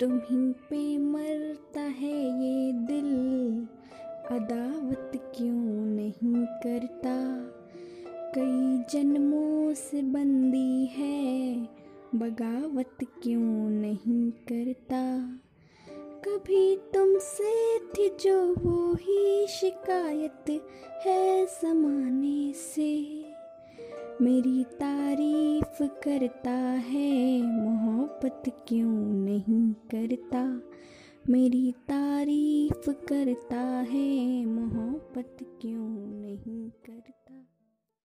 तुम्हीं पे मरता है ये दिल, अदावत क्यों नहीं करता। कई जन्मों से बंदी है, बगावत क्यों नहीं करता। कभी तुमसे थी जो वो ही शिकायत है ज़माने से। मेरी तारीफ करता है, मोहब्बत क्यों नहीं करता। मेरी तारीफ करता है, मोहब्बत क्यों नहीं करता।